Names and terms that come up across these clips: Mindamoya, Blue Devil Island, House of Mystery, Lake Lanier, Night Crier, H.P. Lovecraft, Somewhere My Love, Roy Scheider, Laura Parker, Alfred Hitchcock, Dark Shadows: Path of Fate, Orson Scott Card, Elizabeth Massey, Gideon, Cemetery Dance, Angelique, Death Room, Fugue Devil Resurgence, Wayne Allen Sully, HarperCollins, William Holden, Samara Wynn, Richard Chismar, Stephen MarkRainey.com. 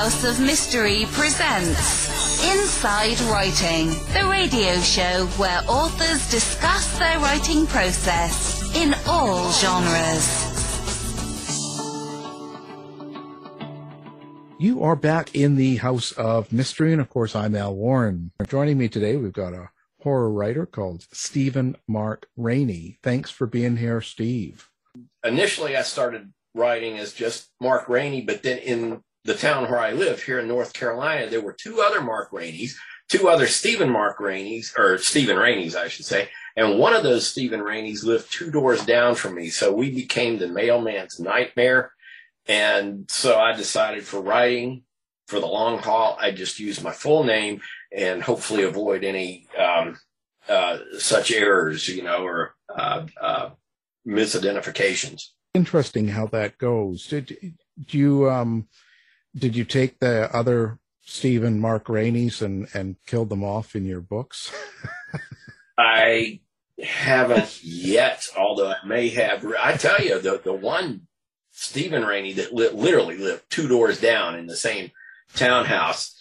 House of Mystery presents Inside Writing, the radio show where authors discuss their writing process in all genres. You are back in the House of Mystery, and of course, I'm Al Warren. Joining me today, we've got a horror writer called Stephen Mark Rainey. Thanks for being here, Steve. Initially, I started writing as just Mark Rainey, but then in the town where I live here in North Carolina, there were two other Mark Raineys, two other Stephen Mark Raineys, or Stephen Raineys, I should say. And one of those Stephen Raineys lived two doors down from me. So we became the mailman's nightmare. And so I decided for writing for the long haul, I just used my full name and hopefully avoid any such errors, you know, or misidentifications. Interesting how that goes. Did you take the other Stephen Mark Raineys and kill them off in your books? I haven't yet, although I may have. I tell you, the one Stephen Rainey that literally lived two doors down in the same townhouse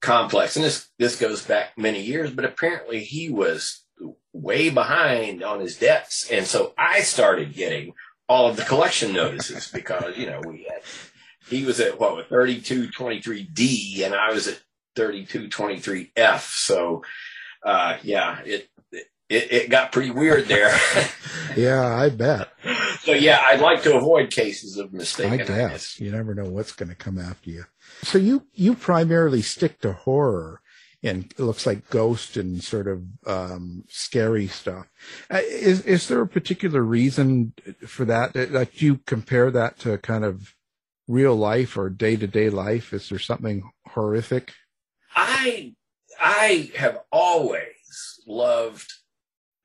complex, and this goes back many years, but apparently he was way behind on his debts, and so I started getting all of the collection notices because, you know, he was at 3223D and I was at 3223F. So, yeah, it got pretty weird there. Yeah, I bet. So yeah, I'd like to avoid cases of mistaken. I guess you never know what's going to come after you. So you primarily stick to horror. And it looks like ghost and sort of scary stuff. Is there a particular reason for that? Like, do you compare that to kind of real life or day-to-day life? Is there something horrific? I have always loved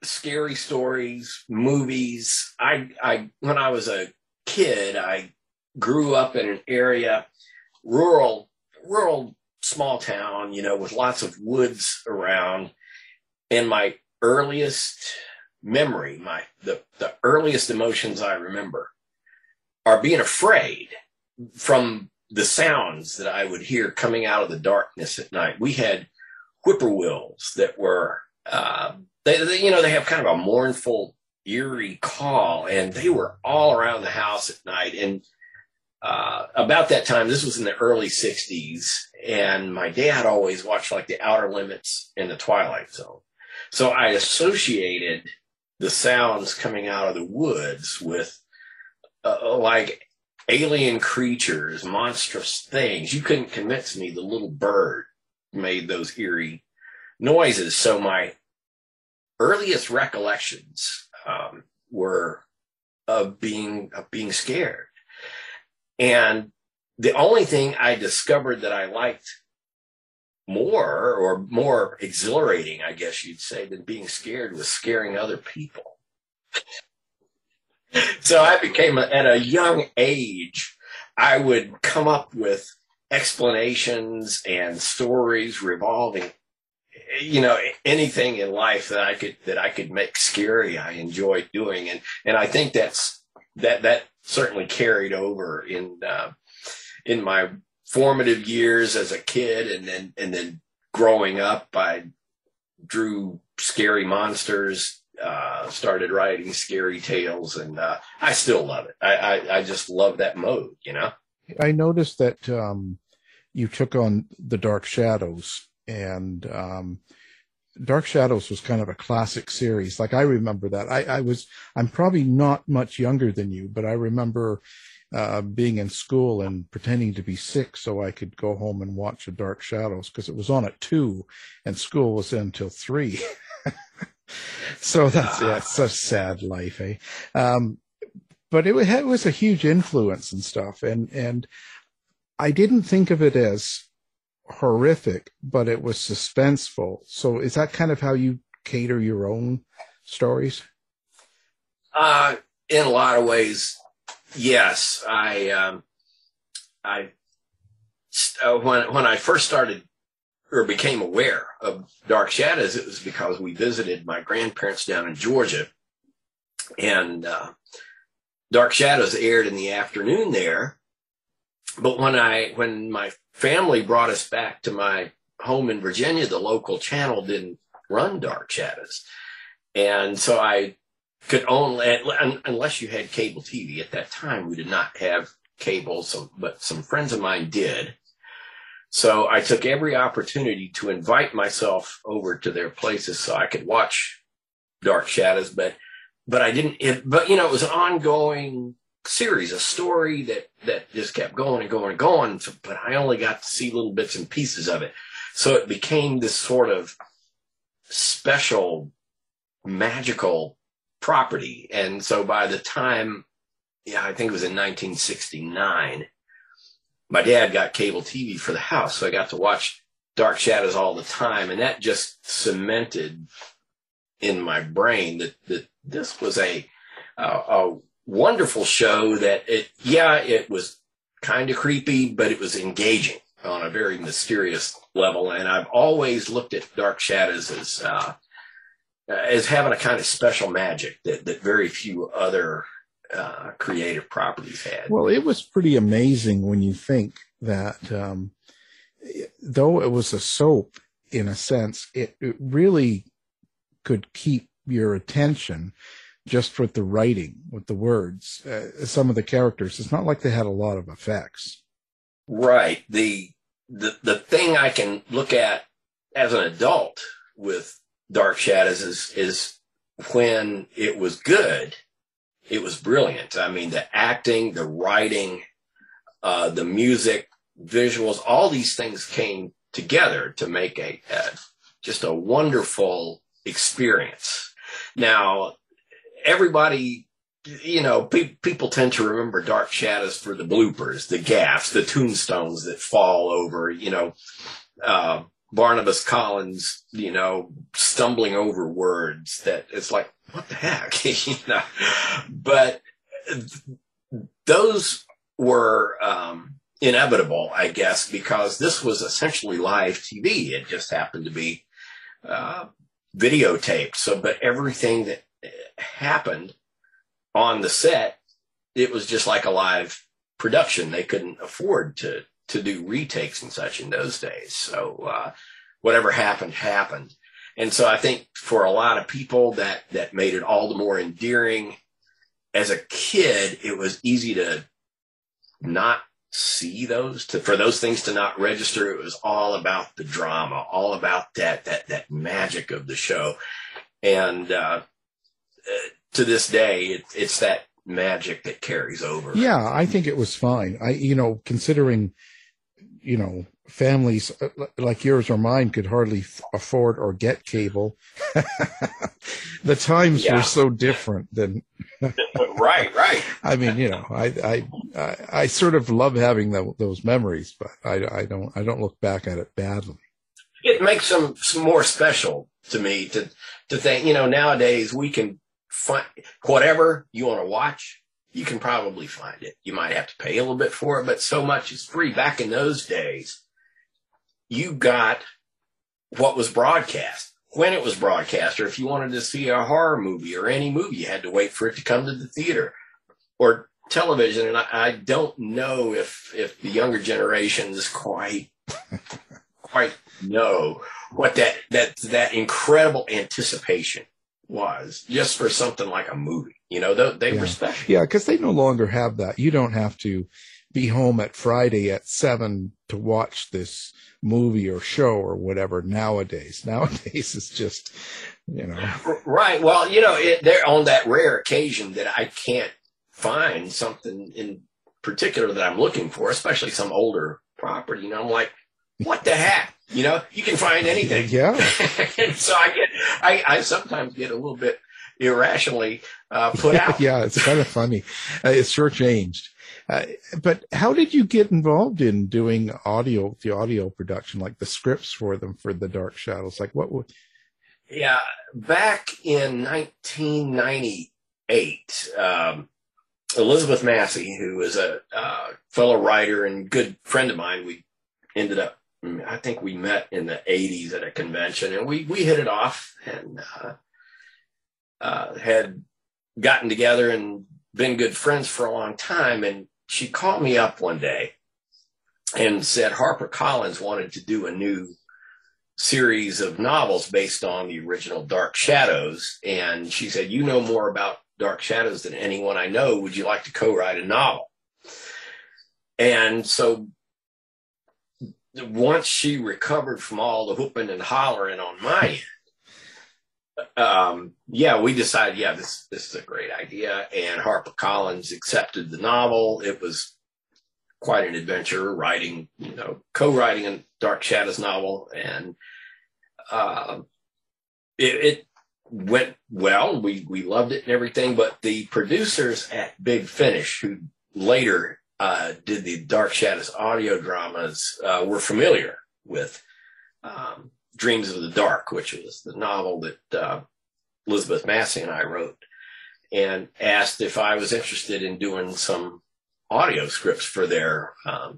scary stories, movies. I when I was a kid, I grew up in an area, rural small town, you know, with lots of woods around. And my earliest memory, the earliest emotions I remember are being afraid from the sounds that I would hear coming out of the darkness at night. We had whippoorwills that were, they have kind of a mournful, eerie call, and they were all around the house at night. And about that time, this was in the early 60s, and my dad always watched like The Outer Limits and The Twilight Zone. So I associated the sounds coming out of the woods with like alien creatures, monstrous things. You couldn't convince me the little bird made those eerie noises. So my earliest recollections were of being scared. And the only thing I discovered that I liked more exhilarating, I guess you'd say, than being scared was scaring other people. So I became, at a young age, I would come up with explanations and stories revolving, you know, anything in life that I could make scary. I enjoyed doing, and I think that certainly carried over in my formative years as a kid, and then growing up, I drew scary monsters, started writing scary tales, and I still love it. I just love that mode, you know. I noticed that you took on the Dark Shadows, and Dark Shadows was kind of a classic series. Like, I remember that. I'm probably not much younger than you, but I remember being in school and pretending to be sick so I could go home and watch a Dark Shadows, because it was on at 2 and school was in until 3. So that's such sad life, eh? But it was a huge influence and stuff. And I didn't think of it as horrific, but it was suspenseful. So is that kind of how you cater your own stories? In a lot of ways, yes. When I first started or became aware of Dark Shadows, it was because we visited my grandparents down in Georgia, and Dark Shadows aired in the afternoon there. But when my family brought us back to my home in Virginia, the local channel didn't run Dark Shadows. And so I could only, unless you had cable TV at that time, we did not have cable, so, but some friends of mine did. So I took every opportunity to invite myself over to their places so I could watch Dark Shadows, but I didn't, but you know, it was an ongoing series, a story that just kept going and going and going, but I only got to see little bits and pieces of it. So it became this sort of special, magical property. And so by the time, yeah, I think it was in 1969, my dad got cable TV for the house, so I got to watch Dark Shadows all the time, and that just cemented in my brain that this was a wonderful show. That it was kind of creepy, but it was engaging on a very mysterious level. And I've always looked at Dark Shadows as having a kind of special magic that very few other creative properties had. Well, it was pretty amazing when you think that though it was a soap in a sense, it really could keep your attention just with the writing, with the words, some of the characters. It's not like they had a lot of effects. Right. The thing I can look at as an adult with Dark Shadows is when it was good, it was brilliant. I mean, the acting, the writing, the music, visuals, all these things came together to make just a wonderful experience. Now, everybody, you know, people tend to remember Dark Shadows for the bloopers, the gaffes, the tombstones that fall over, you know, Barnabas Collins, you know, stumbling over words that it's like, what the heck? You know? But those were inevitable, I guess, because this was essentially live TV. It just happened to be videotaped. So, but everything that happened on the set, it was just like a live production. They couldn't afford to do retakes and such in those days. So whatever happened, happened. And so I think for a lot of people that made it all the more endearing. As a kid, it was easy to not see for those things to not register. It was all about the drama, all about that magic of the show. And to this day, it's that magic that carries over. Yeah, I think it was fine. Considering, you know, families like yours or mine could hardly afford or get cable. The times were so different than. right. I mean, you know, I sort of love having those memories, but I don't look back at it badly. It makes them more special to me to think. You know, nowadays we can find whatever you want to watch. You can probably find it. You might have to pay a little bit for it, but so much is free. Back in those days, you got what was broadcast, when it was broadcast, or if you wanted to see a horror movie or any movie, you had to wait for it to come to the theater or television. And I don't know if the younger generations quite know what that incredible anticipation was just for something like a movie. You know, they were special. Yeah, because they no longer have that. You don't have to be home at Friday at 7 to watch this movie or show or whatever nowadays. Nowadays, it's just, you know. Right. Well, you know, they're on that rare occasion that I can't find something in particular that I'm looking for, especially some older property. You know, I'm like, what the heck? You know, you can find anything. Yeah. And so I sometimes get a little bit irrationally put out. Yeah, it's kind of funny. It's sure changed. But how did you get involved in doing the audio production, like the scripts for them, for the Dark Shadows? Like what would? Yeah, back in 1998, Elizabeth Massey, who was a fellow writer and good friend of mine, we ended up, I think we met in the 80s at a convention, and we hit it off and had gotten together and been good friends for a long time. And she called me up one day and said HarperCollins wanted to do a new series of novels based on the original Dark Shadows. And she said, you know more about Dark Shadows than anyone I know. Would you like to co-write a novel? And so once she recovered from all the whooping and hollering on my end, we decided, this is a great idea. And HarperCollins accepted the novel. It was quite an adventure writing, co-writing a Dark Shadows novel. And it went well. We loved it and everything. But the producers at Big Finish, who later did the Dark Shadows audio dramas, were familiar with Dreams of the Dark, which was the novel that Elizabeth Massey and I wrote, and asked if I was interested in doing some audio scripts for their,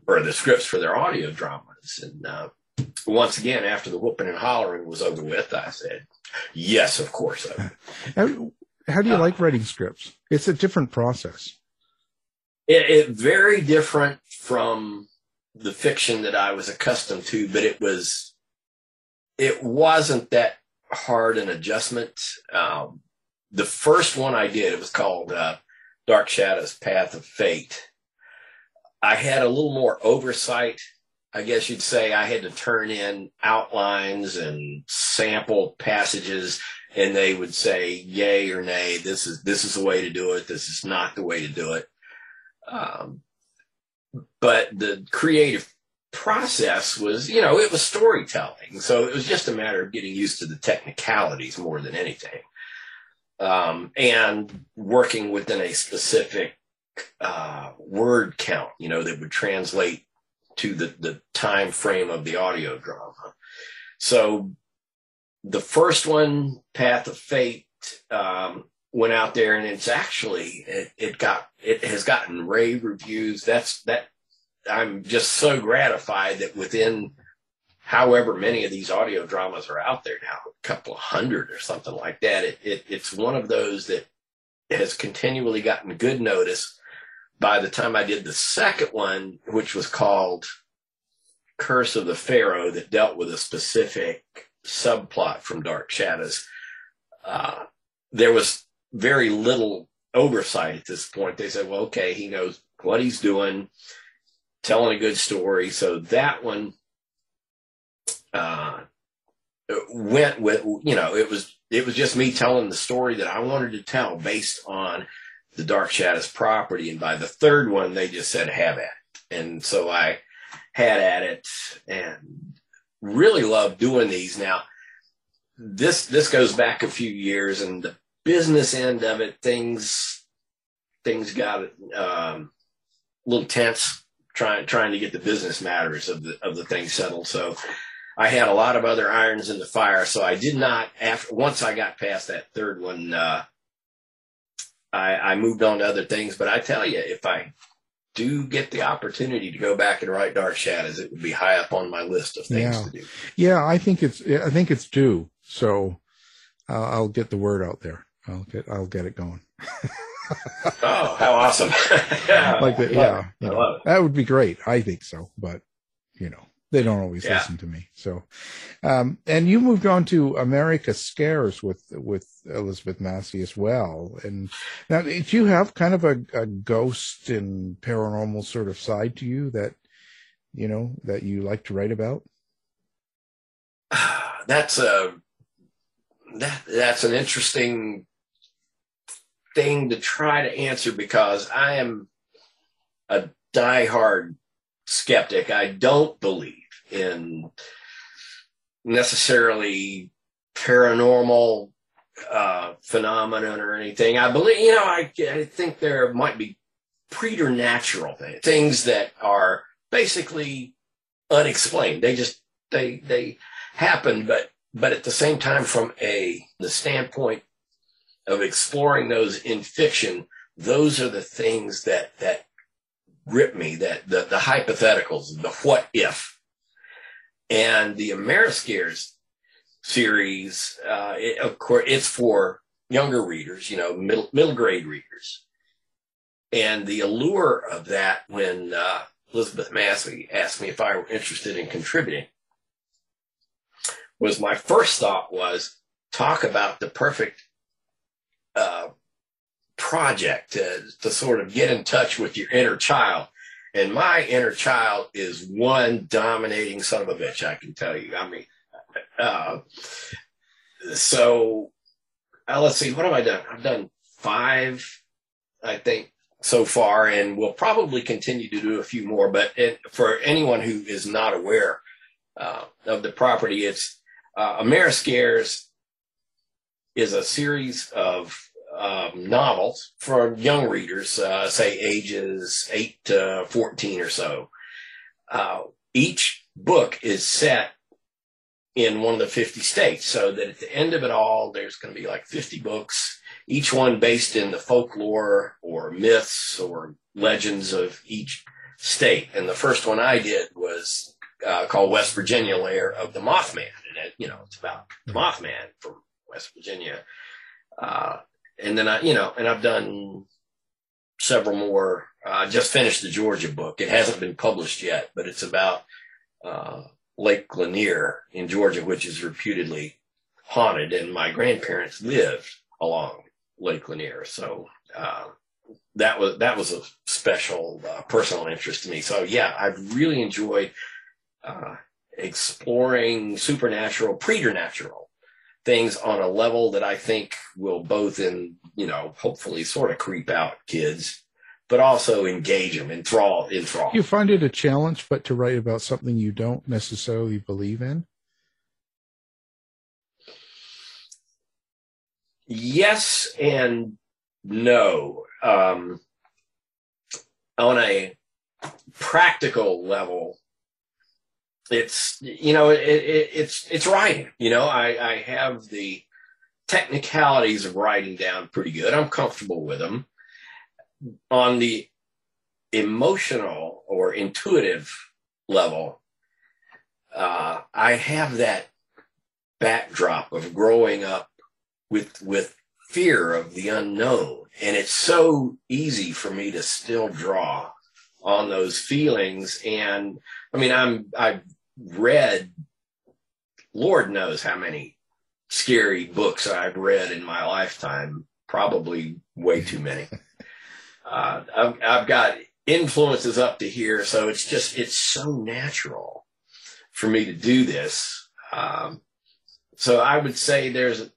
or the scripts for their audio dramas. And once again, after the whooping and hollering was over with, I said, yes, of course. How do you like writing scripts? It's a different process. It very different from the fiction that I was accustomed to, but it wasn't that hard an adjustment. The first one I did, it was called Dark Shadows: Path of Fate. I had a little more oversight, I guess you'd say. I had to turn in outlines and sample passages, and they would say yay or nay. This is the way to do it. This is not the way to do it. But the creative process was, it was storytelling. So it was just a matter of getting used to the technicalities more than anything. And working within a specific, word count, that would translate to the time frame of the audio drama. So the first one, Path of Fate, went out there, and it's actually it has gotten rave reviews. I'm just so gratified that within however many of these audio dramas are out there now, a couple of hundred or something like that, it's one of those that has continually gotten good notice. By the time I did the second one, which was called Curse of the Pharaoh, that dealt with a specific subplot from Dark Shadows, there was very little oversight at this point. They said, well, okay, he knows what he's doing, telling a good story. So that one went with, it was just me telling the story that I wanted to tell based on the Dark Shadows property. And by the third one, they just said, have at it. And so I had at it and really love doing these. Now, this goes back a few years, and the business end of it, things got a little tense trying to get the business matters of the thing settled. So I had a lot of other irons in the fire. So I did not, once I got past that third one, I moved on to other things. But I tell you, if I do get the opportunity to go back and write Dark Shadows, it would be high up on my list of things to do. Yeah, I think it's due. So I'll get the word out there. I'll get it going. Oh, how awesome! I love it. That would be great. I think so, but they don't always listen to me. So, and you moved on to Ameriscares with Elizabeth Massey as well. And now, do you have kind of a ghost and paranormal sort of side to you that you like to write about? That's an interesting thing to try to answer, because I am a diehard skeptic. I don't believe in necessarily paranormal phenomenon or anything. I believe, I think there might be preternatural things that are basically unexplained. They just, they happen, but at the same time, from the standpoint of exploring those in fiction, those are the things that grip me, that the hypotheticals, the what if. And the Ameriscares series, of course, it's for younger readers, middle grade readers. And the allure of that, when Elizabeth Massey asked me if I were interested in contributing, was my first thought was, talk about the perfect project to sort of get in touch with your inner child. And my inner child is one dominating son of a bitch, I can tell you. I mean, so let's see, what have I done? I've done 5, I think, so far, and we'll probably continue to do a few more. But for anyone who is not aware of the property, it's Ameriscares is a series of novels for young readers, say ages 8 to 14 or so. Each book is set in one of the 50 states, so that at the end of it all, there's going to be like 50 books, each one based in the folklore or myths or legends of each state. And the first one I did was called West Virginia Lair of the Mothman. And, it's about the Mothman from West Virginia. And then I've done several more. I just finished the Georgia book. It hasn't been published yet, but it's about Lake Lanier in Georgia, which is reputedly haunted. And my grandparents lived along Lake Lanier, so that was a special personal interest to me. So yeah, I've really enjoyed exploring supernatural, preternatural things on a level that I think will both, hopefully sort of creep out kids, but also engage them, enthrall. You find it a challenge, but to write about something you don't necessarily believe in? Yes and no. On a practical level, it's writing. I have the technicalities of writing down pretty good. I'm comfortable with them. On the emotional or intuitive level, I have that backdrop of growing up with fear of the unknown, and it's so easy for me to still draw on those feelings. And I've read Lord knows how many scary books I've read in my lifetime, probably way too many. I've got influences up to here, so it's so natural for me to do this. So I would say there's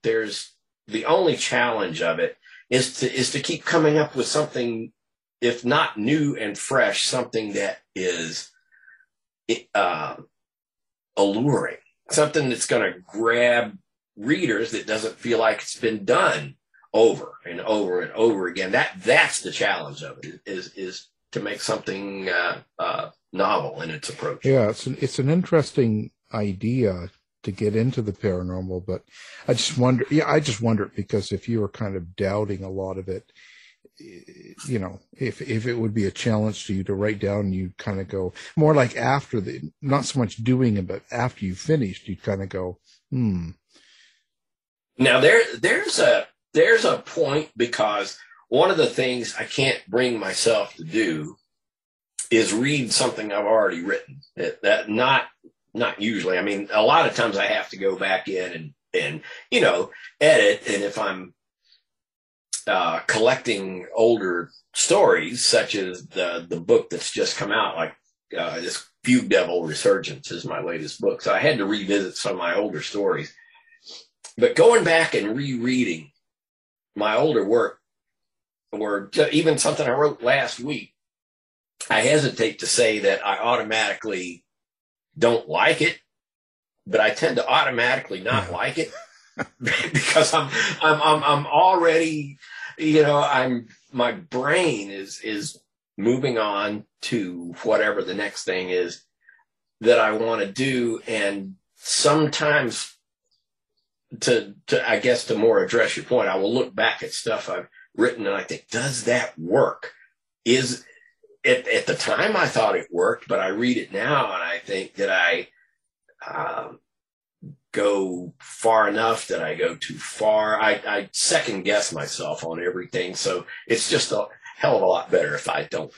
the only challenge of it is to keep coming up with something, if not new and fresh, something that is alluring, something that's going to grab readers that doesn't feel like it's been done over and over and over again. That's the challenge of it, is to make something novel in its approach. Yeah, it's an interesting idea to get into the paranormal, but I just wonder because if you were kind of doubting a lot of it, if it would be a challenge to you to write down, you kind of go more like after not so much doing it, but after you finished, you kind of go, Now there's a point, because one of the things I can't bring myself to do is read something I've already written. Not usually. I mean, a lot of times I have to go back in and edit. And if I'm collecting older stories, such as the book that's just come out, like this Fugue Devil Resurgence is my latest book. So I had to revisit some of my older stories. But going back and rereading my older work, or even something I wrote last week, I hesitate to say that I automatically don't like it, but I tend to automatically not like it because I'm already... my brain is moving on to whatever the next thing is that I want to do. And sometimes to more address your point, I will look back at stuff I've written and I think, does that work? At the time I thought it worked, but I read it now and I think that I go far enough, that I go too far. I second guess myself on everything. So it's just hell of a lot better if I don't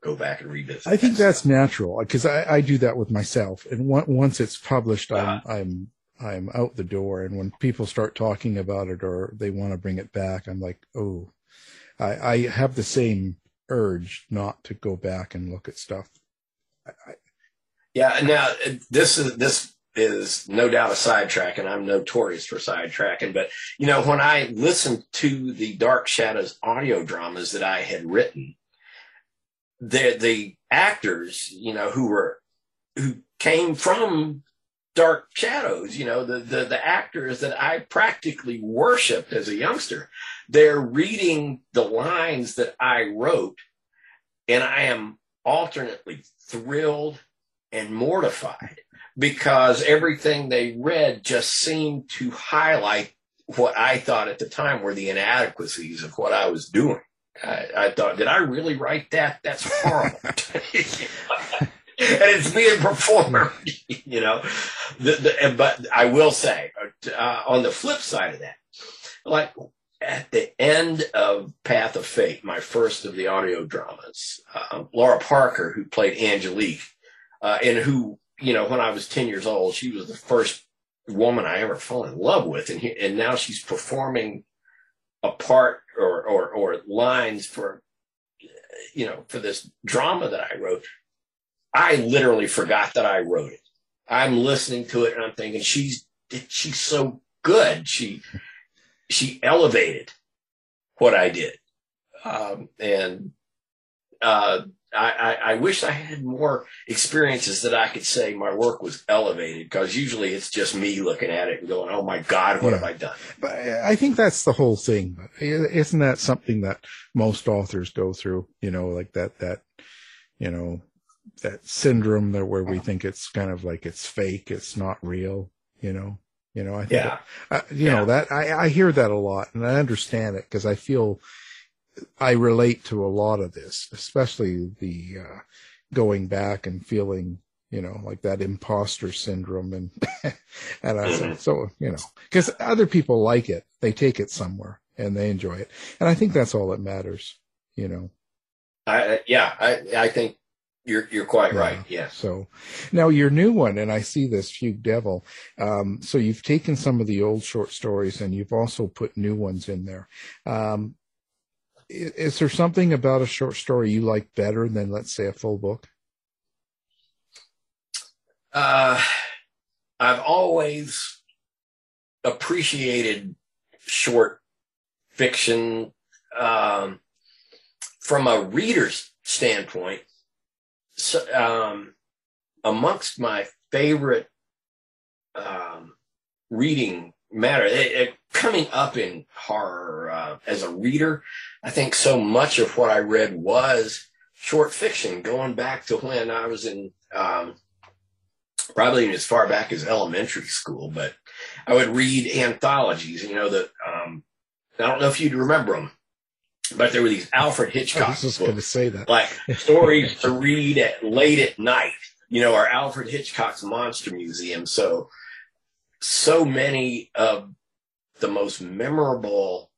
go back and revisit. I think that's natural, because I do that with myself. And once it's published, I'm out the door. And when people start talking about it or they want to bring it back, I'm like, oh, I have the same urge not to go back and look at stuff. Yeah. Now this is no doubt a sidetrack, and I'm notorious for sidetracking. But, you know, when I listened to the Dark Shadows audio dramas that I had written, the actors, you know, who came from Dark Shadows, you know, the actors that I practically worshipped as a youngster, they're reading the lines that I wrote, and I am alternately thrilled and mortified, because everything they read just seemed to highlight what I thought at the time were the inadequacies of what I was doing. I thought, did I really write that? That's horrible. And it's being performed, you know. But I will say, on the flip side of that, like at the end of Path of Fate, my first of the audio dramas, Laura Parker, who played Angelique, and who, you know, when I was 10 years old, she was the first woman I ever fell in love with, and now she's performing a part or lines for, you know, for this drama that I wrote. I literally forgot that I wrote it. I'm listening to it and I'm thinking, she's so good. She elevated what I did. I wish I had more experiences that I could say my work was elevated, because usually it's just me looking at it and going, oh my God, what have I done? But I think that's the whole thing. Isn't that something that most authors go through, you know, like that, you know, that syndrome that where we think it's kind of like it's fake, it's not real, you know? You know, I think, know, that I hear that a lot, and I understand it, because I feel I relate to a lot of this, especially the going back and feeling, you know, like that imposter syndrome. And and I said, so, you know, because other people like it, they take it somewhere and they enjoy it. And I think that's all that matters, you know. I think you're quite right. Yeah. So now your new one, and I see this Fugue Devil. So you've taken some of the old short stories and you've also put new ones in there. Is there something about a short story you like better than, let's say, a full book? I've always appreciated short fiction from a reader's standpoint. So, amongst my favorite reading matter, coming up in horror as a reader, I think so much of what I read was short fiction, going back to when I was in probably as far back as elementary school. But I would read anthologies, you know, that I don't know if you'd remember them, but there were these Alfred Hitchcock books, like stories to read at late at night, you know, or Alfred Hitchcock's Monster Museum. So many of the most memorable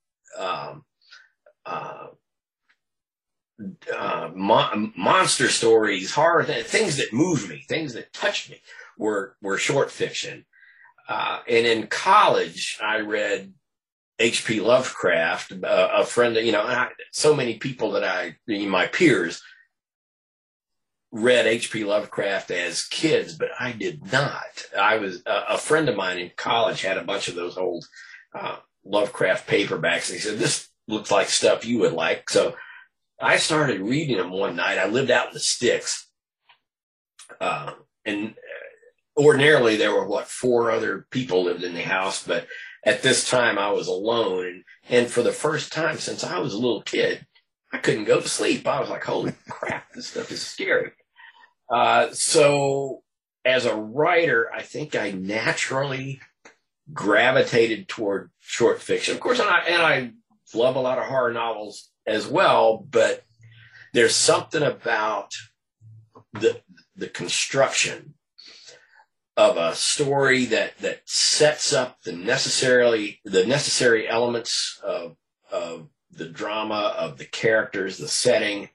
monster stories, horror things that moved me, things that touched me, were short fiction. And in college, I read H.P. Lovecraft, a friend, you know, so many people that my peers read H.P. Lovecraft as kids, but I did not. I was a friend of mine in college had a bunch of those old Lovecraft paperbacks. And he said, this looks like stuff you would like. So I started reading them one night. I lived out in the sticks. And ordinarily there were, four other people lived in the house. But at this time I was alone. And for the first time since I was a little kid, I couldn't go to sleep. I was like, holy crap, this stuff is scary. So as a writer, I think I naturally gravitated toward short fiction. Of course, and I love a lot of horror novels as well, but there's something about the construction of a story that sets up the necessary elements of the drama of the characters, the setting.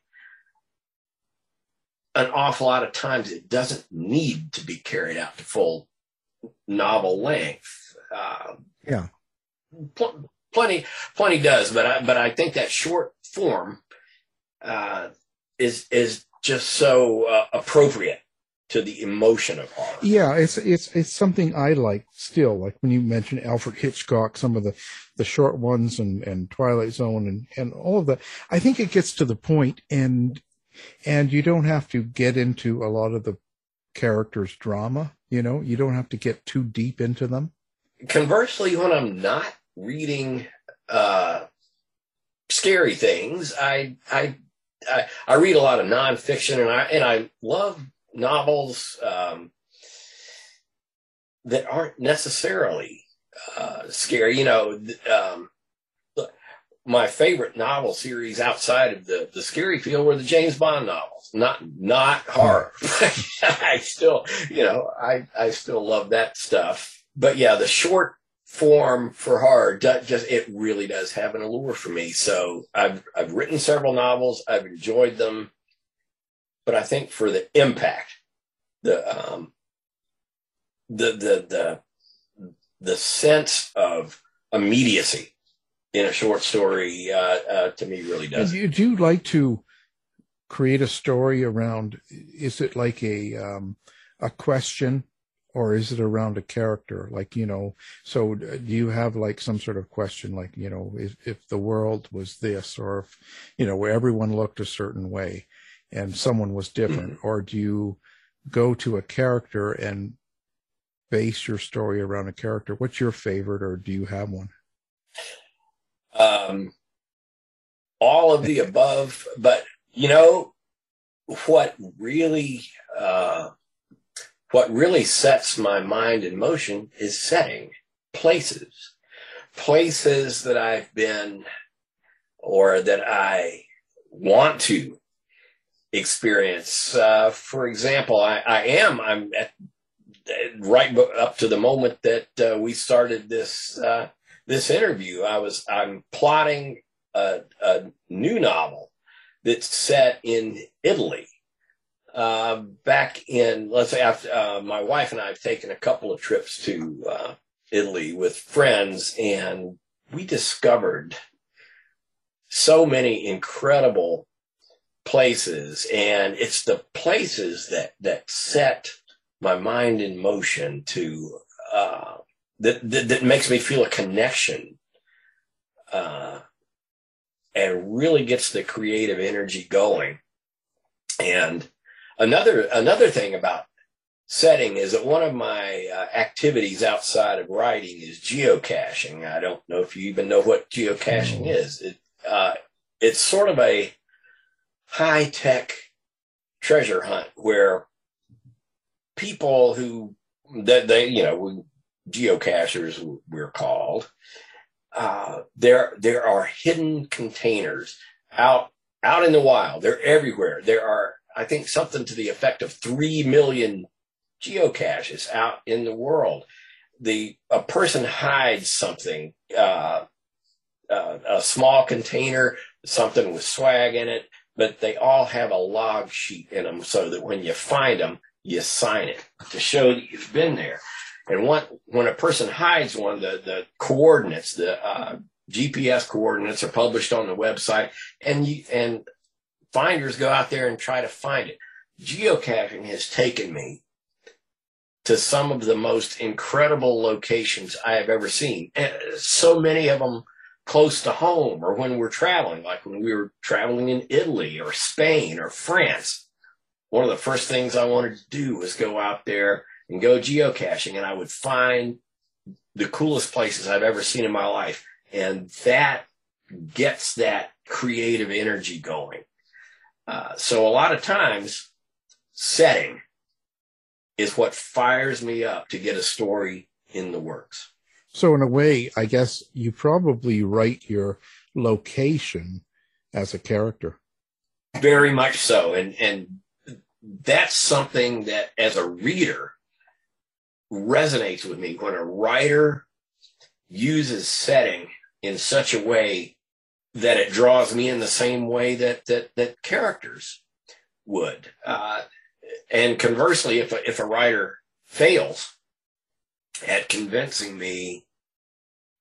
An awful lot of times it doesn't need to be carried out to full novel length. Yeah. Plenty does, but I think that short form is just so appropriate to the emotion of horror. Yeah, it's something I like still. Like when you mentioned Alfred Hitchcock, some of the short ones and Twilight Zone and all of that. I think it gets to the point, and you don't have to get into a lot of the characters' drama. You know, you don't have to get too deep into them. Conversely, when I'm not reading scary things, I read a lot of nonfiction, and I love novels that aren't necessarily scary. You know, my favorite novel series outside of the scary field were the James Bond novels, not horror. I still, you know, I still love that stuff. But yeah, the short form for horror it really does have an allure for me. So I've written several novels. I've enjoyed them. But I think for the impact, the sense of immediacy in a short story to me really does. Do you like to create a story around? Is it like a question, or is it around a character? Like, you know, so do you have like some sort of question, like, you know, if the world was this, or if, you know, everyone looked a certain way and someone was different, or do you go to a character and base your story around a character? What's your favorite, or do you have one? All of the above, but you know what really sets my mind in motion is setting, places that I've been or that I want to experience. For example, I'm at, right up to the moment that we started this interview, I'm plotting a new novel that's set in Italy. Back in, let's say, after, my wife and I have taken a couple of trips to Italy with friends, and we discovered so many incredible places, and it's the places that set my mind in motion to that makes me feel a connection and really gets the creative energy going. And another thing about setting is that one of my activities outside of writing is geocaching. I don't know if you even know what geocaching is. It's sort of a high-tech treasure hunt where people who geocachers we're called, there are hidden containers out in the wild. They're everywhere. There are, I think, something to the effect of 3 million geocaches out in the world. A person hides something, a small container, something with swag in it, but they all have a log sheet in them so that when you find them, you sign it to show that you've been there. And when a person hides one, the coordinates, the GPS coordinates are published on the website, and finders go out there and try to find it. Geocaching has taken me to some of the most incredible locations I have ever seen. And so many of them close to home, or when we're traveling, like when we were traveling in Italy or Spain or France, one of the first things I wanted to do was go out there and go geocaching, and I would find the coolest places I've ever seen in my life. And that gets that creative energy going. So a lot of times, setting is what fires me up to get a story in the works. So in a way, I guess you probably write your location as a character. Very much so. And that's something that, as a reader, resonates with me. When a writer uses setting in such a way that it draws me in the same way that that characters would. And conversely, if a writer fails at convincing me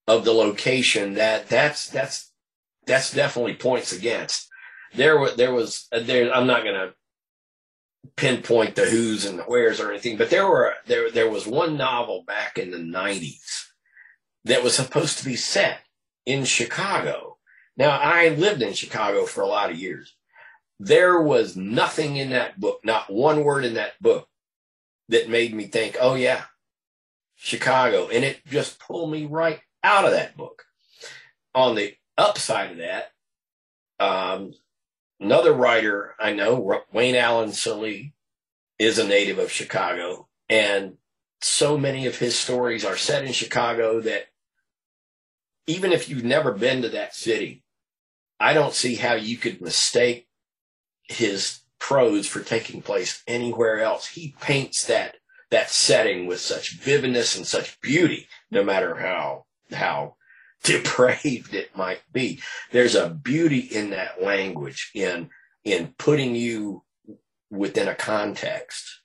of the location, that's definitely points against. There was I'm not going to pinpoint the who's and the where's or anything, but there was one novel back in the 90s that was supposed to be set in Chicago. Now, I lived in Chicago for a lot of years. There was nothing in that book, not one word in that book, that made me think, oh yeah, Chicago. And it just pulled me right out of that book. On the upside of that, another writer I know, Wayne Allen Sully, is a native of Chicago, and so many of his stories are set in Chicago that even if you've never been to that city, I don't see how you could mistake his prose for taking place anywhere else. He paints that setting with such vividness and such beauty, no matter how depraved it might be. There's a beauty in that language, in putting you within a context.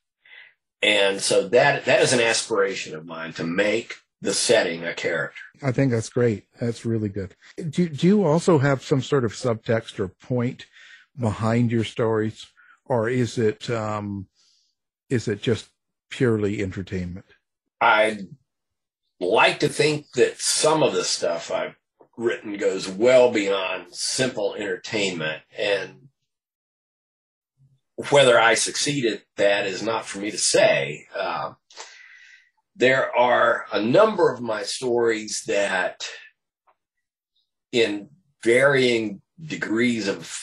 And so that is an aspiration of mine, to make the setting a character. I think that's great. That's really good. Do you also have some sort of subtext or point behind your stories, or is it just purely entertainment? I like to think that some of the stuff I've written goes well beyond simple entertainment, and whether I succeed at that is not for me to say. There are a number of my stories that, in varying degrees of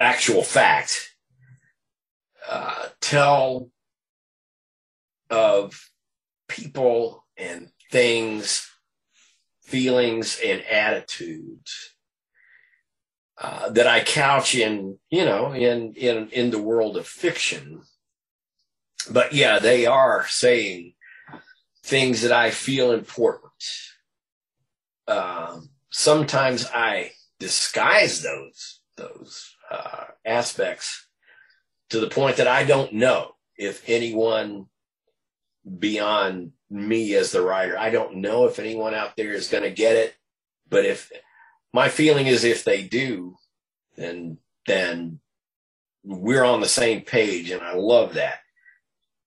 actual fact, tell of people and things, feelings, and attitudes that I couch in, in the world of fiction. But yeah, they are saying things that I feel important. Sometimes I disguise those aspects to the point that I don't know if anyone beyond me as the writer, I don't know if anyone out there is going to get it, but if my feeling is if they do, then we're on the same page, and I love that.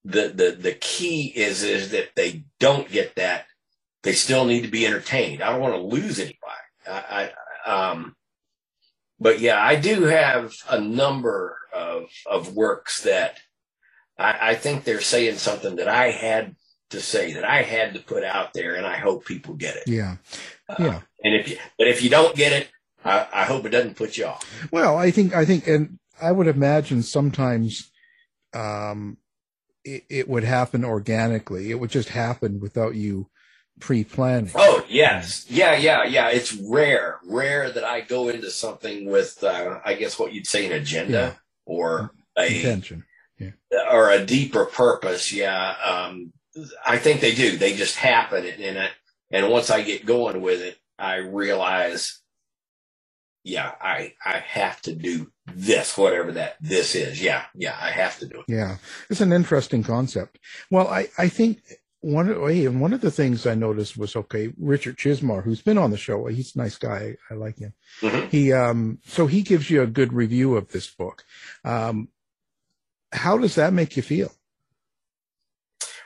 The key is that they don't get that, they still need to be entertained. I don't want to lose anybody. But yeah, I do have a number of works that I think they're saying something that I had to say, that I had to put out there, and I hope people get it. Yeah. And if you don't get it, I hope it doesn't put you off. Well, I think, and I would imagine sometimes it would happen organically. It would just happen without you pre-planning. Oh yes, yeah. It's rare that I go into something with, I guess what you'd say, an agenda or a intention. Yeah. Or a deeper purpose. Yeah. I think they do. They just happen. And once I get going with it, I realize, I have to do this, whatever this is. Yeah. I have to do it. Yeah. It's an interesting concept. Well, I think one of the things I noticed was, Richard Chismar, who's been on the show, he's a nice guy. I like him. Mm-hmm. So he gives you a good review of this book. How does that make you feel?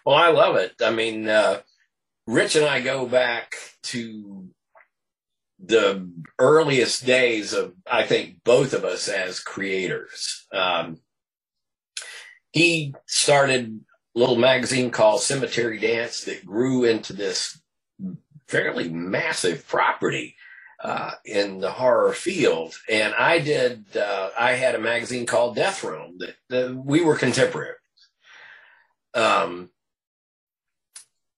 Well, I love it. I mean, Rich and I go back to the earliest days of, I think, both of us as creators. He started a little magazine called Cemetery Dance that grew into this fairly massive property in the horror field, and I had a magazine called Death Room that we were contemporary.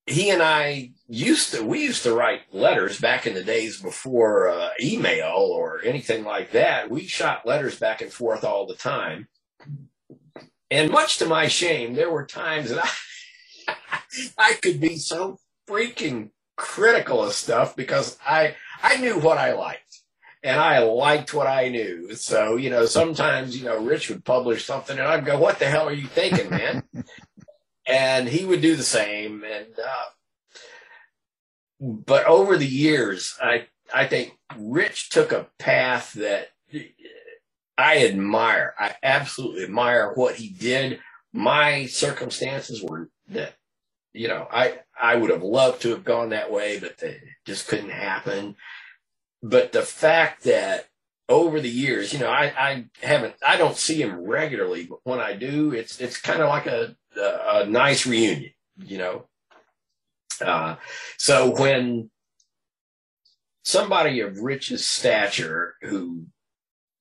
He and I used to write letters back in the days before email or anything like that. We shot letters back and forth all the time, and much to my shame, there were times that I could be so freaking critical of stuff because I knew what I liked, and I liked what I knew. So, you know, sometimes, you know, Rich would publish something and I'd go, what the hell are you thinking, man? And he would do the same. And, but over the years, I think Rich took a path that I admire. I absolutely admire what he did. My circumstances were that, you know, I would have loved to have gone that way, but it just couldn't happen. But the fact that over the years, you know, I don't see him regularly, but when I do, it's kind of like a nice reunion, you know. So when somebody of Rich's stature who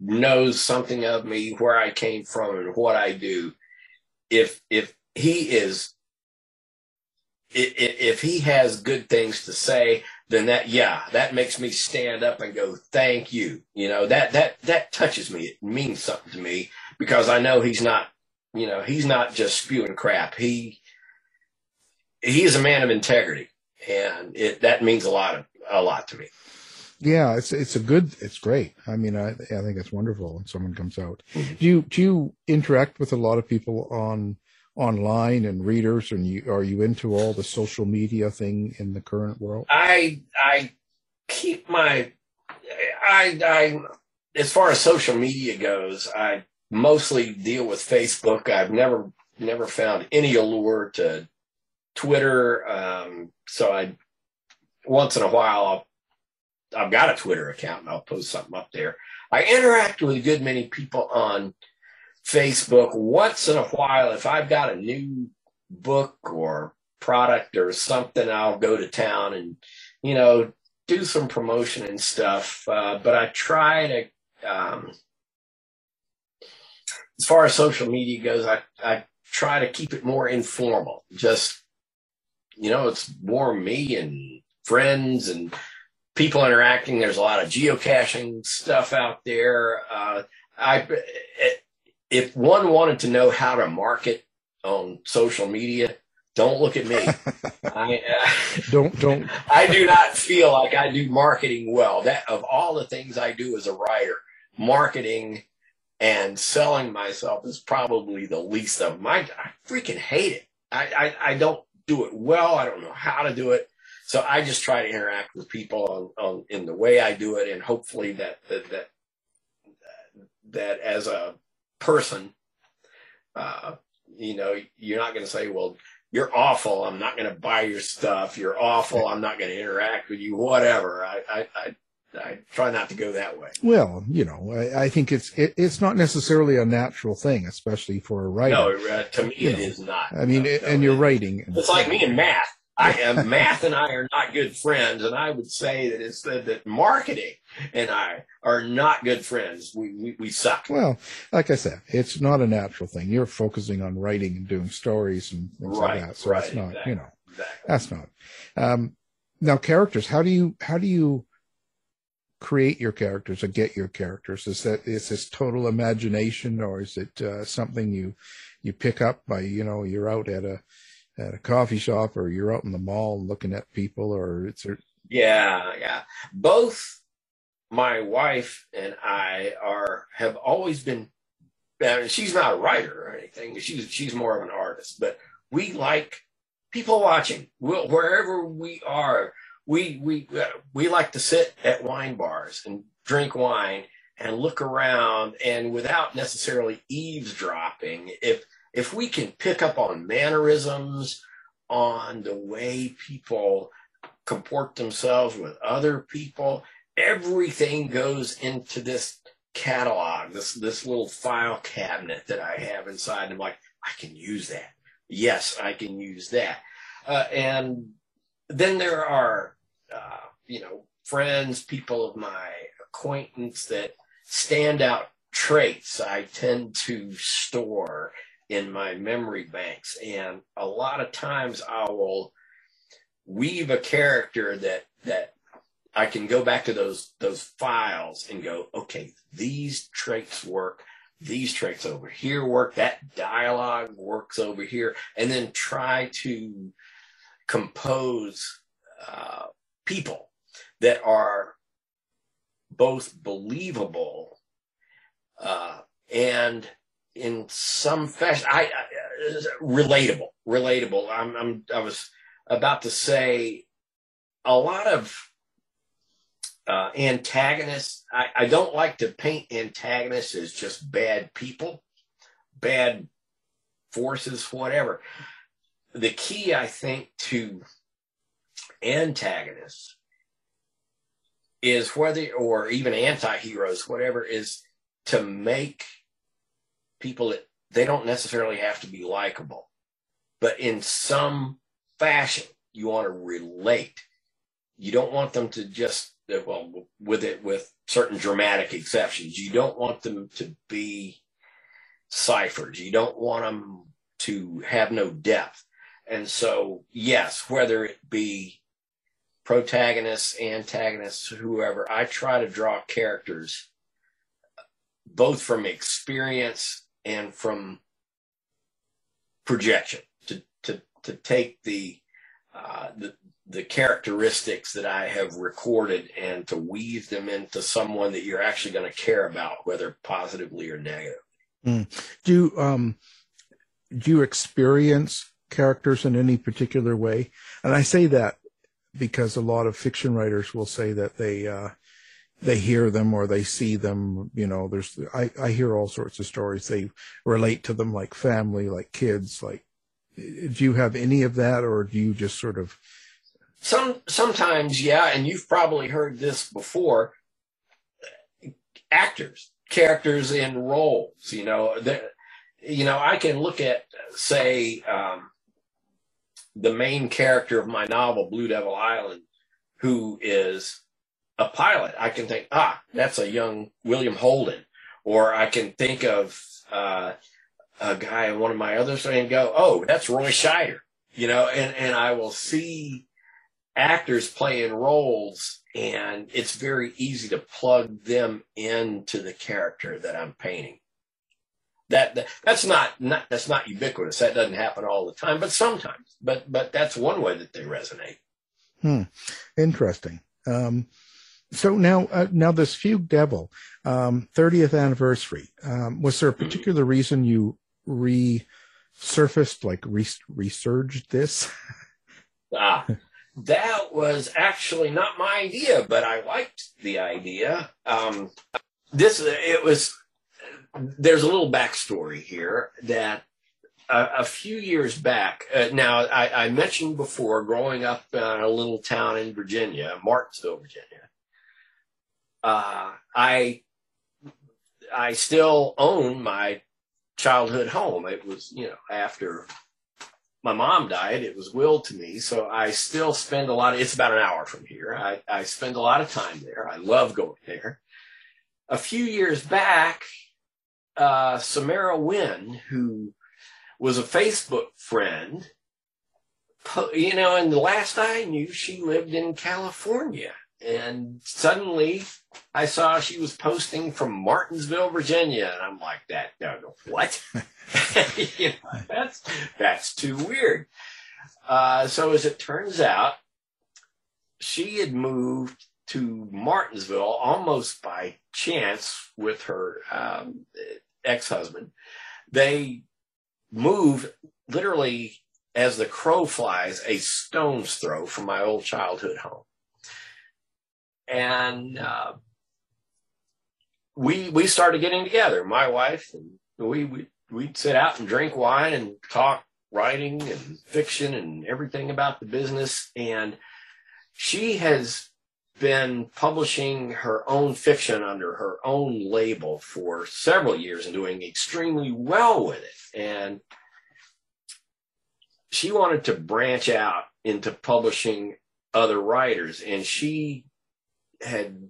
knows something of me, where I came from and what I do, if he is, if he has good things to say, then that, yeah, that makes me stand up and go, thank you. You know, that touches me. It means something to me because I know he's not, you know, he's not just spewing crap. He is a man of integrity, and that means a lot to me. Yeah, it's great. I mean, I think it's wonderful when someone comes out. Do you interact with a lot of people online and readers, and are you into all the social media thing in the current world? I as far as social media goes, I mostly deal with Facebook. I've never found any allure to Twitter. So I, once in a while, I've got a Twitter account and I'll post something up there. I interact with a good many people on Facebook. Once in a while, if I've got a new book or product or something, I'll go to town and, you know, do some promotion and stuff. But I try to, as far as social media goes, I try to keep it more informal. Just, you know, it's more me and friends and people interacting. There's a lot of geocaching stuff out there. If one wanted to know how to market on social media, don't look at me. Don't. I do not feel like I do marketing well. That of all the things I do as a writer, marketing and selling myself is probably the least of them. I freaking hate it. I don't do it well. I don't know how to do it. So I just try to interact with people on in the way I do it, and hopefully that as a person, you know, you're not going to say, well, you're awful, I'm not going to buy your stuff, you're awful, I'm not going to interact with you, whatever. I try not to go that way. Well, you know, I think it's not necessarily a natural thing, especially for a writer. No, to me it is not. I mean, and you're writing. It's like me and math. Math and I are not good friends, and I would say that instead that marketing and I are not good friends. We suck. Well, like I said, it's not a natural thing. You're focusing on writing and doing stories and things like that. So it's not, exactly, you know, that's not. Now, characters. How do you create your characters or get your characters? Is this total imagination, or is it something you pick up by, you know, you're out at a coffee shop, or you're out in the mall looking at people, or it's yeah. Both my wife and I have always been. I mean, she's not a writer or anything. She's more of an artist, but we like people watching. Wherever we are, we like to sit at wine bars and drink wine and look around, and without necessarily eavesdropping, if we can pick up on mannerisms, on the way people comport themselves with other people, everything goes into this catalog, this little file cabinet that I have inside. And I'm like, I can use that. Yes, I can use that. And then there are, you know, friends, people of my acquaintance that stand out traits I tend to store in my memory banks, and a lot of times I will weave a character that I can go back to those files and go, okay, these traits work, these traits over here work, that dialogue works over here, and then try to compose people that are both believable and in some fashion relatable. I was about to say a lot of antagonists. I don't like to paint antagonists as just bad people, bad forces, whatever. The key, I think, to antagonists is whether, or even anti-heroes, whatever, is to make people that they don't necessarily have to be likable, but in some fashion, you want to relate. You don't want them to just, well, with certain dramatic exceptions, you don't want them to be ciphers. You don't want them to have no depth. And so, yes, whether it be protagonists, antagonists, whoever, I try to draw characters both from experience and from projection to take the characteristics that I have recorded and to weave them into someone that you're actually going to care about, whether positively or negatively. Mm. Do you experience characters in any particular way? And I say that because a lot of fiction writers will say that they hear them or they see them. You know, there's, I hear all sorts of stories. They relate to them like family, like kids, like, do you have any of that, or do you just sort of? Sometimes, yeah. And you've probably heard this before. Actors, characters in roles, you know, I can look at, say, the main character of my novel, Blue Devil Island, who is a pilot. I can think, that's a young William Holden. Or I can think of a guy in one of my others and go, oh, that's Roy Scheider. You know, and I will see actors playing roles, and it's very easy to plug them into the character that I'm painting. That's not ubiquitous. That doesn't happen all the time, but sometimes. But that's one way that they resonate. Hmm. Interesting. So now this Fugue Devil 30th anniversary. Was there a particular reason you resurfaced, like resurged this? That was actually not my idea, but I liked the idea. There's a little backstory here that a few years back, I mentioned before, growing up in a little town in Virginia, Martinsville, Virginia, I still own my childhood home. It was, after my mom died, it was willed to me. So I still spend a lot of, it's about an hour from here. I spend a lot of time there. I love going there. A few years back, Samara Wynn, who was a Facebook friend, and the last I knew, she lived in California. And suddenly I saw she was posting from Martinsville, Virginia. And I'm like, what? That's too weird. So as it turns out, she had moved to Martinsville almost by chance with her ex-husband. They moved literally as the crow flies, a stone's throw from my old childhood home. And we started getting together, my wife, and we'd sit out and drink wine and talk writing and fiction and everything about the business. And she has been publishing her own fiction under her own label for several years and doing extremely well with it. And she wanted to branch out into publishing other writers. And she had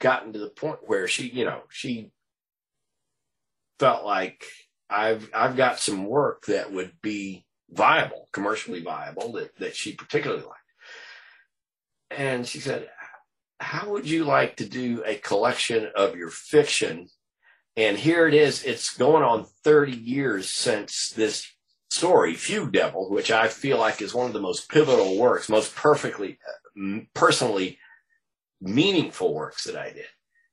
gotten to the point where she felt like I've got some work that would be viable, commercially viable, that she particularly liked. And she said, how would you like to do a collection of your fiction? And here it is. It's going on 30 years since this story, Fugue Devil, which I feel like is one of the most pivotal works, most perfectly, personally meaningful works that I did.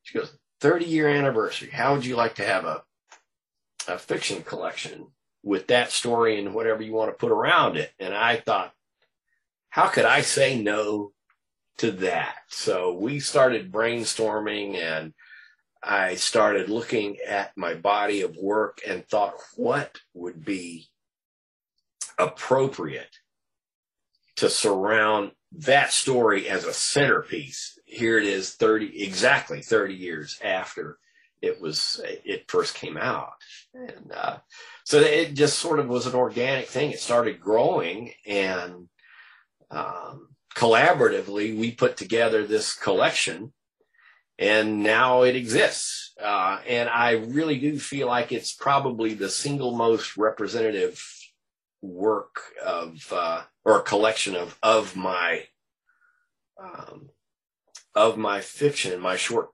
She goes, 30-year anniversary. How would you like to have a fiction collection with that story and whatever you want to put around it? And I thought, how could I say no to that? So we started brainstorming, and I started looking at my body of work and thought, what would be appropriate to surround that story as a centerpiece? Here it is, exactly 30 years after it first came out. And so it just sort of was an organic thing. It started growing, and collaboratively we put together this collection, and now it exists. And I really do feel like it's probably the single most representative work of, or collection of my fiction, my short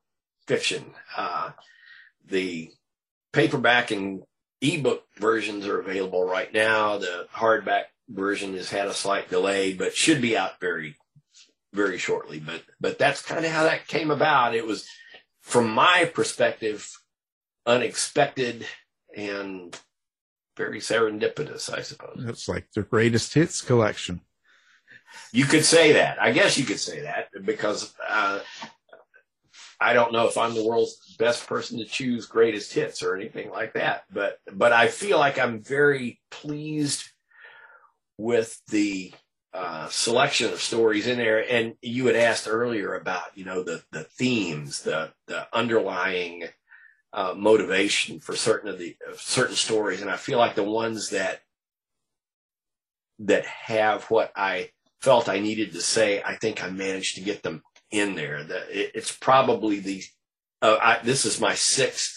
fiction. The paperback and ebook versions are available right now. The hardback version has had a slight delay, but should be out very, very shortly. But that's kind of how that came about. It was, from my perspective, unexpected and very serendipitous, I suppose. It's like the greatest hits collection. You could say that. I guess you could say that, because I don't know if I'm the world's best person to choose greatest hits or anything like that. But I feel like I'm very pleased with the selection of stories in there. And you had asked earlier about, you know, the themes, the underlying motivation for certain stories. And I feel like the ones that have what I felt I needed to say, I think I managed to get them in there. It's probably this is my 6th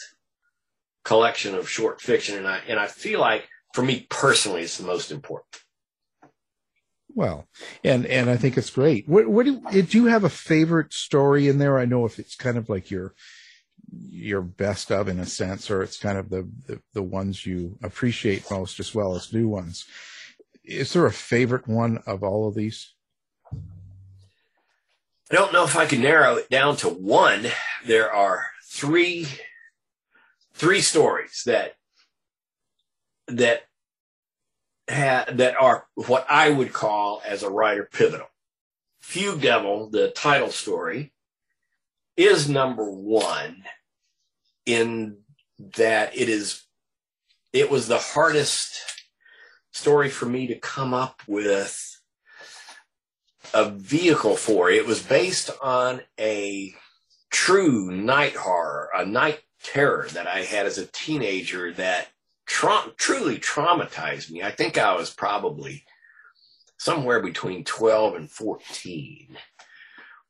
collection of short fiction, and I feel like, for me personally, it's the most important. Well, and I think it's great. Do you have a favorite story in there? I know if it's kind of like your best of, in a sense, or it's kind of the ones you appreciate most as well as new ones. Is there a favorite one of all of these? I don't know if I can narrow it down to one. There are three stories that are what I would call, as a writer, pivotal. Fugue Devil, the title story, is number one in that it was the hardest story for me to come up with a vehicle for. It was based on a true night horror, a night terror that I had as a teenager that truly traumatized me. I think I was probably somewhere between 12 and 14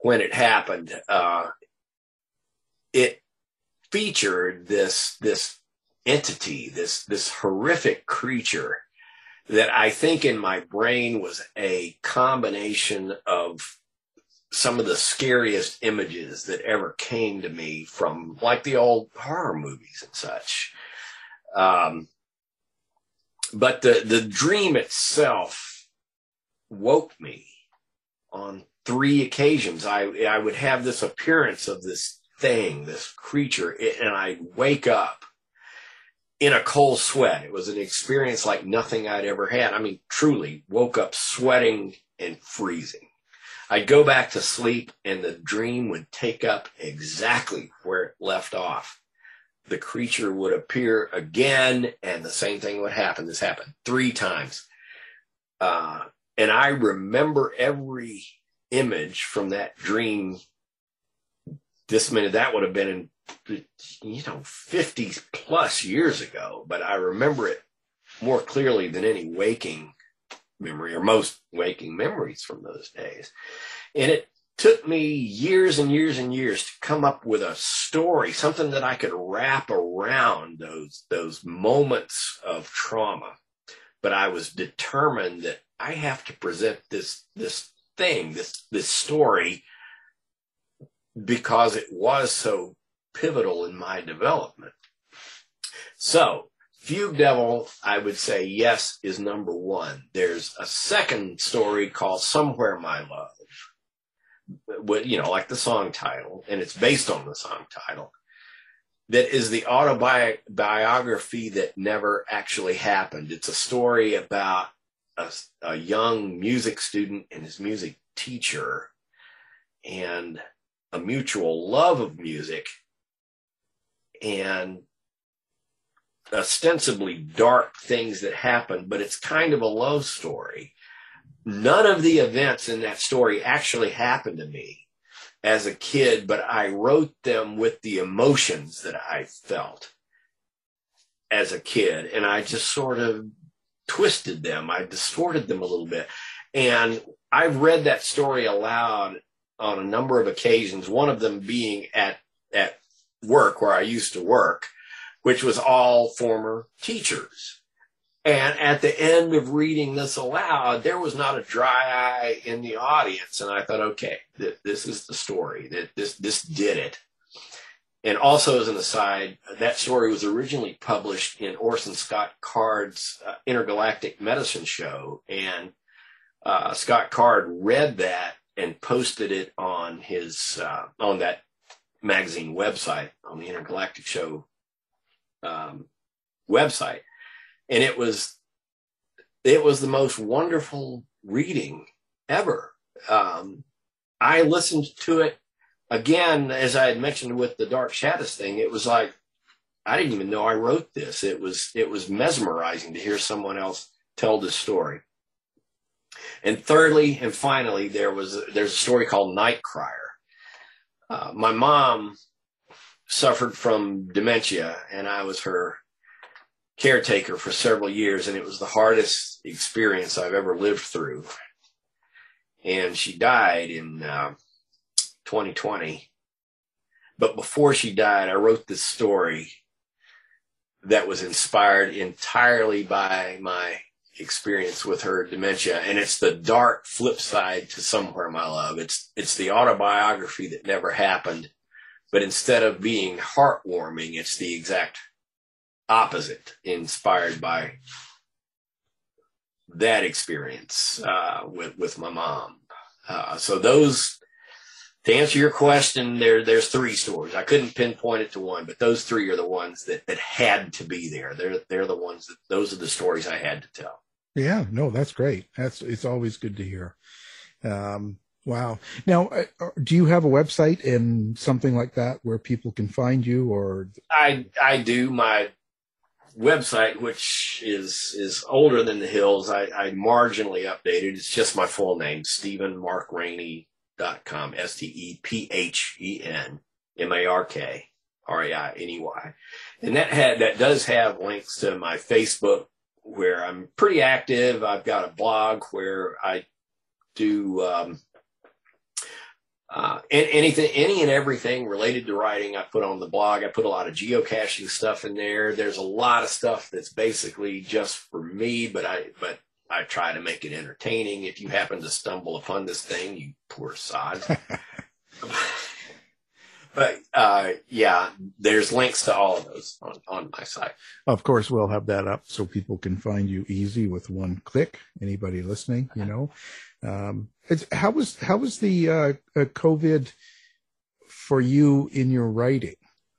when it happened. It featured this entity, this horrific creature that I think in my brain was a combination of some of the scariest images that ever came to me from, like, the old horror movies and such. But the dream itself woke me on 3 occasions. I would have this appearance of this thing, this creature, and I'd wake up in a cold sweat. It was an experience like nothing I'd ever had. I mean, truly woke up sweating and freezing. I'd go back to sleep, and the dream would take up exactly where it left off. The creature would appear again, and the same thing would happen. This happened 3 times. And I remember every image from that dream. This minute, that would have been, in, 50 plus years ago, but I remember it more clearly than any waking memory, or most waking memories from those days. And it took me years and years and years to come up with a story, something that I could wrap around those moments of trauma. But I was determined that I have to present this thing, this story, because it was so pivotal in my development. So Fugue Devil, I would say, yes, is number one. There's a second story called Somewhere My Love you know, like the song title, and it's based on the song title, that is the autobiography that never actually happened. It's a story about a young music student and his music teacher and a mutual love of music and ostensibly dark things that happen, but it's kind of a love story. None of the events in that story actually happened to me as a kid, but I wrote them with the emotions that I felt as a kid, and I just sort of twisted them. I distorted them a little bit. And I've read that story aloud on a number of occasions, one of them being at work where I used to work, which was all former teachers. And at the end of reading this aloud, there was not a dry eye in the audience. And I thought, okay, this is the story, that this did it. And also as an aside, that story was originally published in Orson Scott Card's Intergalactic Medicine Show. And Scott Card read that and posted it on his, on that magazine website, on the Intergalactic Show website. And it was the most wonderful reading ever. I listened to it again, as I had mentioned with the Dark Shadows thing. It was like, I didn't even know I wrote this. It was mesmerizing to hear someone else tell this story. And thirdly, and finally, there's a story called Night Crier. My mom suffered from dementia, and I was her caretaker for several years, and it was the hardest experience I've ever lived through. And she died in 2020. But before she died, I wrote this story that was inspired entirely by my experience with her dementia, and it's the dark flip side to Somewhere My Love. It's the autobiography that never happened, but instead of being heartwarming, it's the exact opposite, inspired by that experience with my mom. So those, to answer your question, there's three stories. I couldn't pinpoint it to one, but those three are the ones that had to be there. They're the ones that, those are the stories I had to tell. Yeah, no, that's great. It's always good to hear. Wow. Now, do you have a website and something like that where people can find you? Or I do. My website, which is older than the hills, I marginally updated. It's just my full name, Stephen MarkRainey.com, StephenMarkRainey, and that does have links to my Facebook, where I'm pretty active. I've got a blog where I do any and everything related to writing. I put on the blog. I put a lot of geocaching stuff in there. There's a lot of stuff that's basically just for me, but I try to make it entertaining. If you happen to stumble upon this thing, you poor sod. But yeah, there's links to all of those on my site. Of course, we'll have that up so people can find you easy with one click. Anybody listening, you know. How was the COVID for you in your writing?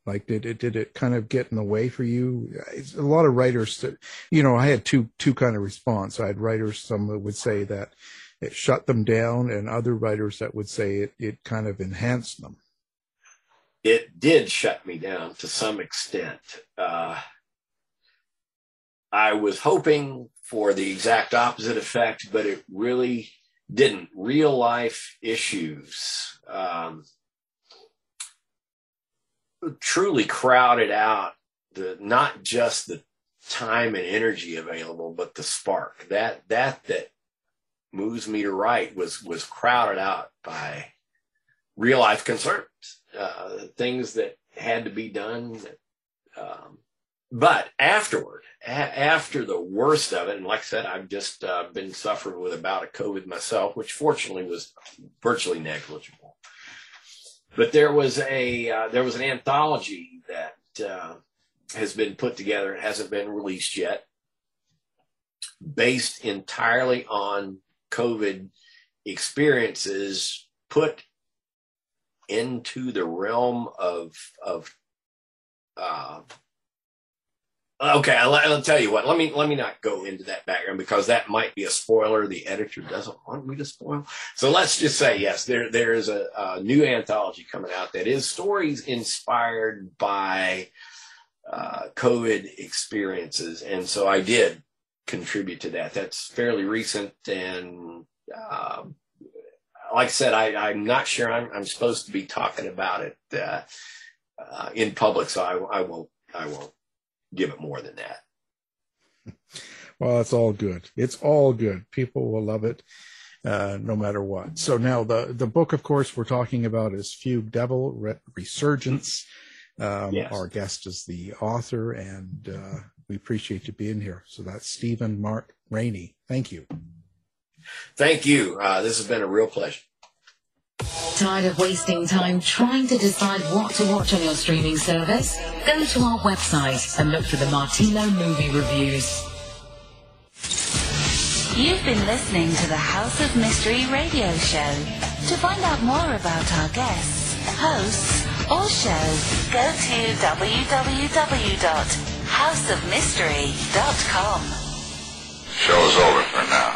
Like, did it kind of get in the way for you? It's a lot of writers that, you know, I had two kind of response. I had writers, some that would say that it shut them down, and other writers that would say it kind of enhanced them. It did shut me down to some extent. I was hoping for the exact opposite effect, but it really didn't. Real life issues truly crowded out not just the time and energy available, but the spark that moves me to write was crowded out by real life concerns, things that had to be done. But afterward, after the worst of it, and like I said, I've just been suffering with a bout of COVID myself, which fortunately was virtually negligible. But there was an anthology that has been put together. It hasn't been released yet, based entirely on COVID experiences put into the realm of okay, I'll tell you what. Let me not go into that background because that might be a spoiler. The editor doesn't want me to spoil. So let's just say yes. There is a new anthology coming out that is stories inspired by COVID experiences, and so I did contribute to that. That's fairly recent, and like I said, I'm not sure I'm supposed to be talking about it in public, so I won't give it more than that. Well, it's all good. It's all good. People will love it no matter what. So now the book, of course, we're talking about is Fugue Devil Resurgence. Yes. Our guest is the author, and we appreciate you being here. So that's Stephen Mark Rainey. Thank you. Thank you. This has been a real pleasure. Tired of wasting time trying to decide what to watch on your streaming service? Go to our website and look for the Martino Movie Reviews. You've been listening to the House of Mystery radio show. To find out more about our guests, hosts, or shows, go to www.houseofmystery.com. Show's over for now.